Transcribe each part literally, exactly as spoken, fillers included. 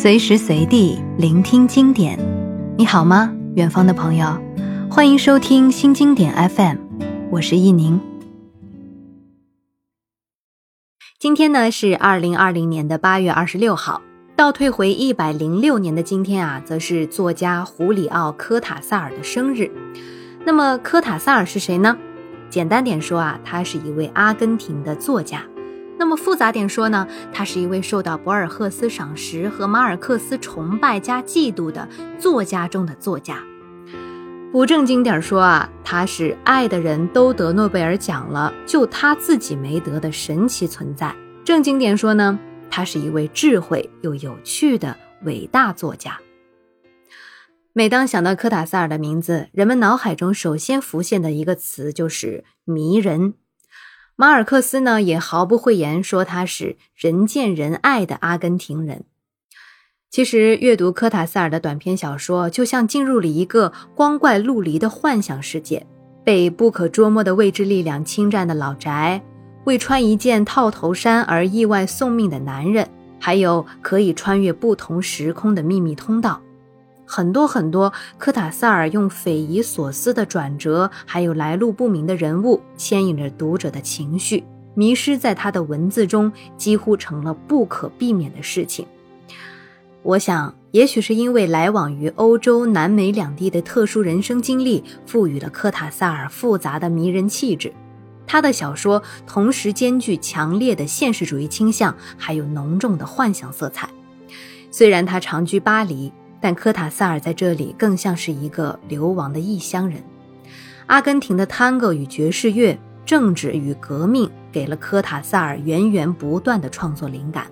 随时随地聆听经典。你好吗，远方的朋友，欢迎收听新经典 F M， 我是一宁。今天呢是二零二零年的八月二十六号，倒退回一百零六年的今天啊，则是作家胡里奥·科塔萨尔的生日。那么科塔萨尔是谁呢？简单点说啊，他是一位阿根廷的作家。那么复杂点说呢，他是一位受到博尔赫斯赏识和马尔克斯崇拜加嫉妒的作家中的作家。不正经点说啊，他是爱的人都得诺贝尔奖了，就他自己没得的神奇存在。正经点说呢，他是一位智慧又有趣的伟大作家。每当想到科塔萨尔的名字，人们脑海中首先浮现的一个词就是迷人。马尔克斯呢也毫不讳言说他是人见人爱的阿根廷人。其实阅读科塔萨尔的短篇小说，就像进入了一个光怪陆离的幻想世界，被不可捉摸的未知力量侵占的老宅，为穿一件套头衫而意外送命的男人，还有可以穿越不同时空的秘密通道。很多很多科塔萨尔用匪夷所思的转折，还有来路不明的人物，牵引着读者的情绪，迷失在他的文字中几乎成了不可避免的事情。我想也许是因为来往于欧洲南美两地的特殊人生经历，赋予了科塔萨尔复杂的迷人气质。他的小说同时兼具强烈的现实主义倾向，还有浓重的幻想色彩。虽然他长居巴黎，但科塔萨尔在这里更像是一个流亡的异乡人。阿根廷的探戈与爵士乐，政治与革命，给了科塔萨尔源源不断的创作灵感。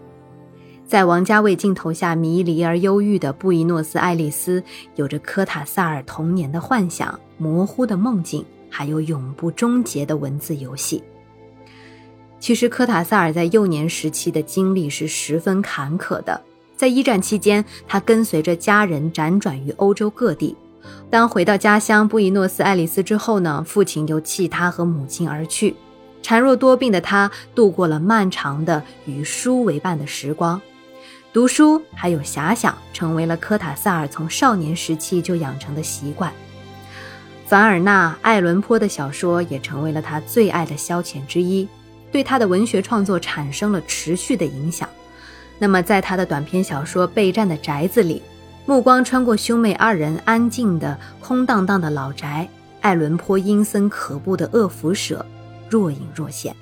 在王家卫镜头下迷离而忧郁的布宜诺斯艾利斯，有着科塔萨尔童年的幻想、模糊的梦境，还有永不终结的文字游戏。其实科塔萨尔在幼年时期的经历是十分坎坷的。在一战期间，他跟随着家人辗转于欧洲各地。当回到家乡布宜诺斯艾利斯之后呢，父亲又弃他和母亲而去。孱弱多病的他度过了漫长的与书为伴的时光。读书还有遐想，成为了科塔萨尔从少年时期就养成的习惯。凡尔纳、爱伦坡的小说也成为了他最爱的消遣之一，对他的文学创作产生了持续的影响。那么在他的短篇小说《备战的宅子》里，目光穿过兄妹二人安静的空荡荡的老宅，爱伦坡阴森可怖的恶伏蛇若隐若现。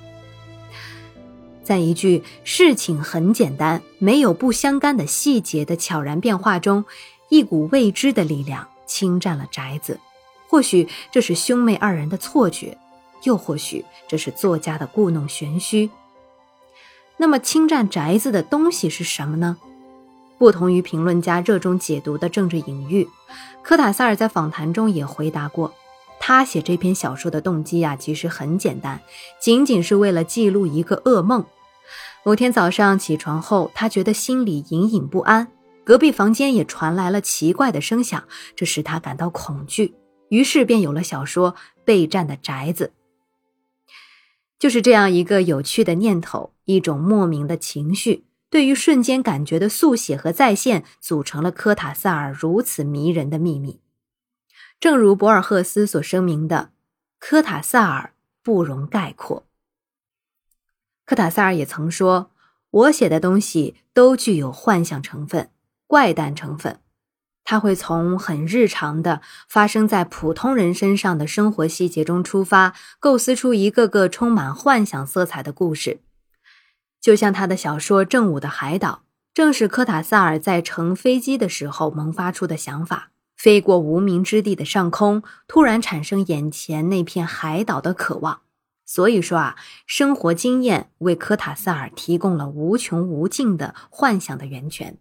在一句事情很简单，没有不相干的细节的悄然变化中，一股未知的力量侵占了宅子。或许这是兄妹二人的错觉，又或许这是作家的故弄玄虚。那么侵占宅子的东西是什么呢？不同于评论家热衷解读的政治隐喻，科塔萨尔在访谈中也回答过，他写这篇小说的动机啊，其实很简单，仅仅是为了记录一个噩梦。某天早上起床后，他觉得心里隐隐不安，隔壁房间也传来了奇怪的声响，这使他感到恐惧，于是便有了小说《备战的宅子》。就是这样一个有趣的念头，一种莫名的情绪，对于瞬间感觉的速写和再现，组成了科塔萨尔如此迷人的秘密。正如博尔赫斯所声明的，科塔萨尔不容概括。科塔萨尔也曾说，我写的东西都具有幻想成分、怪诞成分。他会从很日常的发生在普通人身上的生活细节中出发，构思出一个个充满幻想色彩的故事。就像他的小说《正午的海岛》，正是科塔萨尔在乘飞机的时候萌发出的想法，飞过无名之地的上空，突然产生眼前那片海岛的渴望。所以说啊，生活经验为科塔萨尔提供了无穷无尽的幻想的源泉。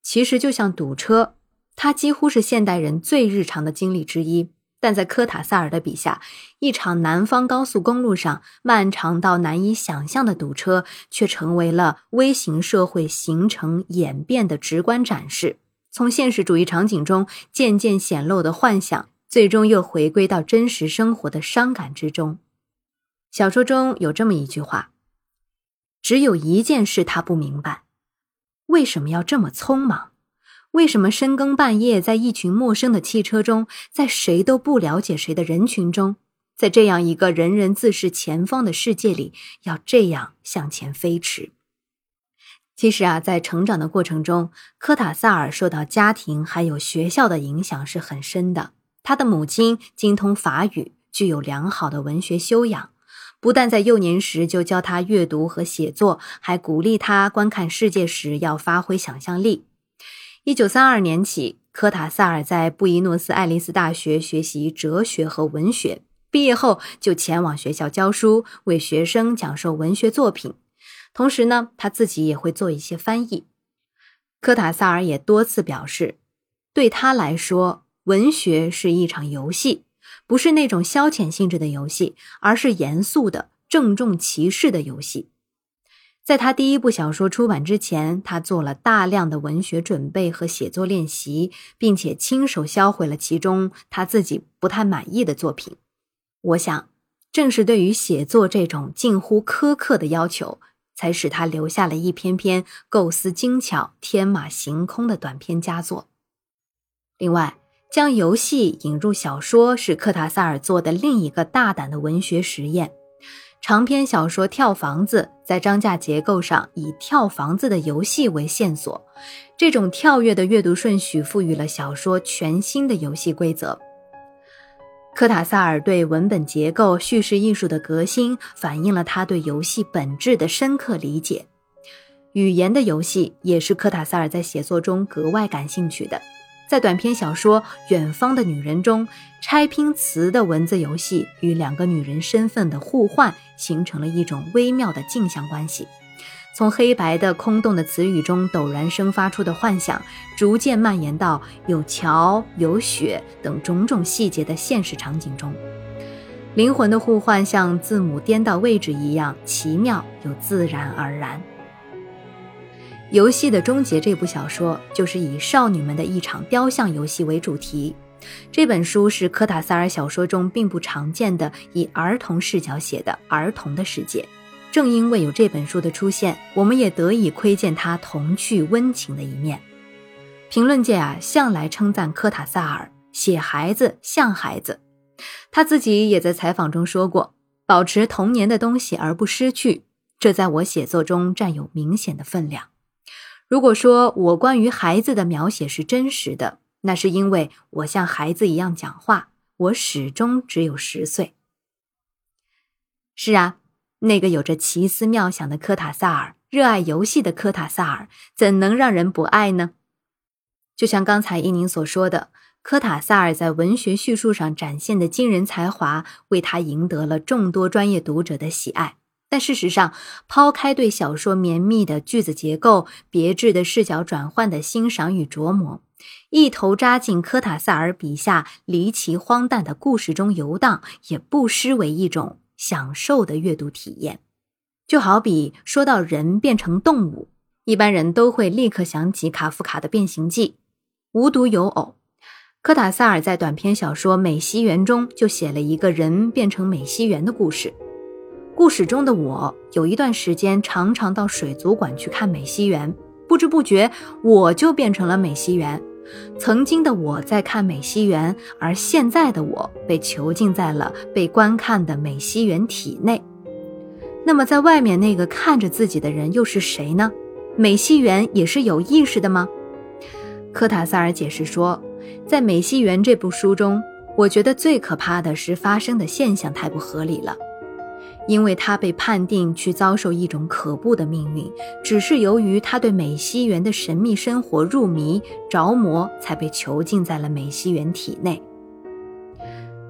其实就像堵车，它几乎是现代人最日常的经历之一，但在科塔萨尔的笔下，一场南方高速公路上漫长到难以想象的堵车，却成为了微型社会形成演变的直观展示。从现实主义场景中渐渐显露的幻想，最终又回归到真实生活的伤感之中。小说中有这么一句话，只有一件事他不明白，为什么要这么匆忙？为什么深更半夜在一群陌生的汽车中，在谁都不了解谁的人群中，在这样一个人人自是前方的世界里，要这样向前飞驰？其实啊，在成长的过程中，科塔萨尔受到家庭还有学校的影响是很深的。他的母亲精通法语，具有良好的文学修养，不但在幼年时就教他阅读和写作，还鼓励他观看世界时要发挥想象力。一九三二年起，科塔萨尔在布宜诺斯艾利斯大学学习哲学和文学，毕业后就前往学校教书，为学生讲授文学作品。同时呢，他自己也会做一些翻译。科塔萨尔也多次表示，对他来说，文学是一场游戏，不是那种消遣性质的游戏，而是严肃的、郑重其事的游戏。在他第一部小说出版之前，他做了大量的文学准备和写作练习，并且亲手销毁了其中他自己不太满意的作品。我想，正是对于写作这种近乎苛刻的要求，才使他留下了一篇篇构思精巧、天马行空的短篇佳作。另外，将游戏引入小说是科塔萨尔做的另一个大胆的文学实验。长篇小说《跳房子》在章架结构上以跳房子的游戏为线索，这种跳跃的阅读顺序赋予了小说全新的游戏规则。科塔萨尔对文本结构、叙事艺术的革新，反映了他对游戏本质的深刻理解。语言的游戏也是科塔萨尔在写作中格外感兴趣的。在短篇小说《远方的女人》中，拆拼词的文字游戏与两个女人身份的互换形成了一种微妙的镜像关系。从黑白的空洞的词语中陡然生发出的幻想，逐渐蔓延到有桥有雪等种种细节的现实场景中。灵魂的互换像字母颠倒位置一样奇妙又自然而然。游戏的终结这部小说就是以少女们的一场雕像游戏为主题。这本书是科塔萨尔小说中并不常见的以儿童视角写的儿童的世界。正因为有这本书的出现，我们也得以窥见他童趣温情的一面。评论界啊，向来称赞科塔萨尔写孩子像孩子。他自己也在采访中说过，保持童年的东西而不失去，这在我写作中占有明显的分量。如果说我关于孩子的描写是真实的，那是因为我像孩子一样讲话，我始终只有十岁。是啊，那个有着奇思妙想的科塔萨尔，热爱游戏的科塔萨尔，怎能让人不爱呢？就像刚才伊宁所说的，科塔萨尔在文学叙述上展现的惊人才华，为他赢得了众多专业读者的喜爱。但事实上，抛开对小说绵密的句子结构、别致的视角转换的欣赏与琢磨，一头扎进科塔萨尔笔下离奇荒诞的故事中游荡，也不失为一种享受的阅读体验。就好比说到人变成动物，一般人都会立刻想起卡夫卡的《变形记》。无独有偶，科塔萨尔在短篇小说《美西园》中就写了一个人变成美西园的故事。故事中的我有一段时间常常到水族馆去看美西园，不知不觉我就变成了美西园。曾经的我在看美西园，而现在的我被囚禁在了被观看的美西园体内。那么在外面那个看着自己的人又是谁呢？美西园也是有意识的吗？科塔萨尔解释说，在《美西园》这部书中，我觉得最可怕的是发生的现象太不合理了。因为他被判定去遭受一种可怖的命运，只是由于他对美西园的神秘生活入迷着魔，才被囚禁在了美西园体内。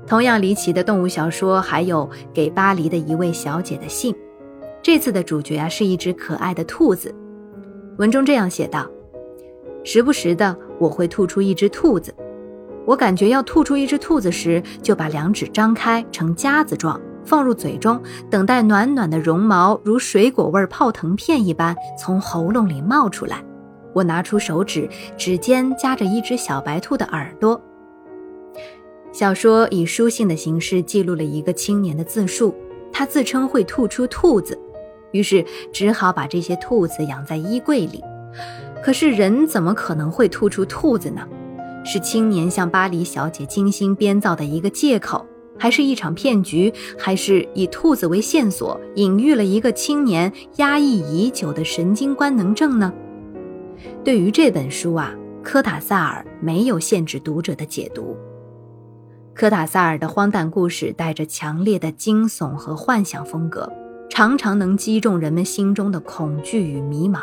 同样离奇的动物小说还有《给巴黎的一位小姐的信》，这次的主角啊是一只可爱的兔子。文中这样写道，时不时的我会吐出一只兔子，我感觉要吐出一只兔子时，就把两指张开成夹子状，放入嘴中，等待暖暖的绒毛如水果味泡腾片一般从喉咙里冒出来。我拿出手指，指尖夹着一只小白兔的耳朵。小说以书信的形式记录了一个青年的自述，他自称会吐出兔子，于是只好把这些兔子养在衣柜里。可是人怎么可能会吐出兔子呢？是青年向巴黎小姐精心编造的一个借口，还是一场骗局，还是以兔子为线索隐喻了一个青年压抑已久的神经官能症呢？对于这本书啊，科塔萨尔没有限制读者的解读。科塔萨尔的荒诞故事带着强烈的惊悚和幻想风格，常常能击中人们心中的恐惧与迷茫。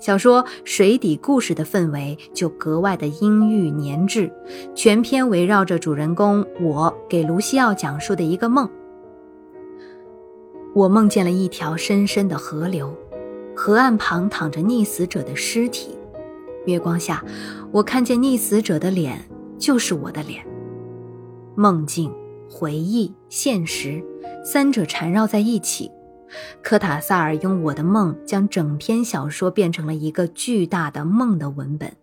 小说《水底故事》的氛围就格外的阴郁粘滞，全篇围绕着主人公我给卢西奥讲述的一个梦。我梦见了一条深深的河流，河岸旁躺着溺死者的尸体，月光下，我看见溺死者的脸，就是我的脸。梦境、回忆、现实，三者缠绕在一起。科塔萨尔用我的梦将整篇小说变成了一个巨大的梦的文本。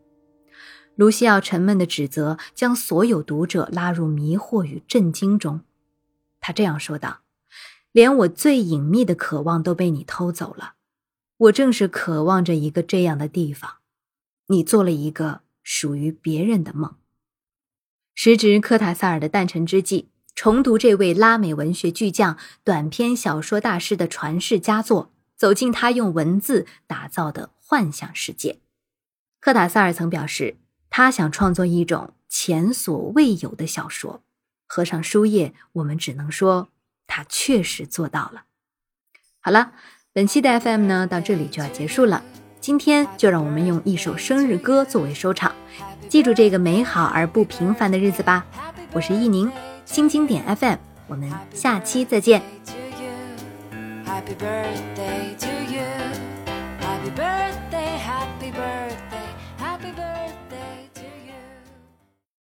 卢西奥沉闷的指责将所有读者拉入迷惑与震惊中。他这样说道：连我最隐秘的渴望都被你偷走了，我正是渴望着一个这样的地方，你做了一个属于别人的梦。时值科塔萨尔的诞辰之际，重读这位拉美文学巨匠、短篇小说大师的传世佳作，走进他用文字打造的幻想世界。科塔萨尔曾表示，他想创作一种前所未有的小说。合上书页，我们只能说他确实做到了。好了，本期的 F M 呢，到这里就要结束了。今天就让我们用一首生日歌作为收场，记住这个美好而不平凡的日子吧。我是易宁，新经典 F M， 我们下期再见。 Happy birthday to you, Happy birthday, Happy birthday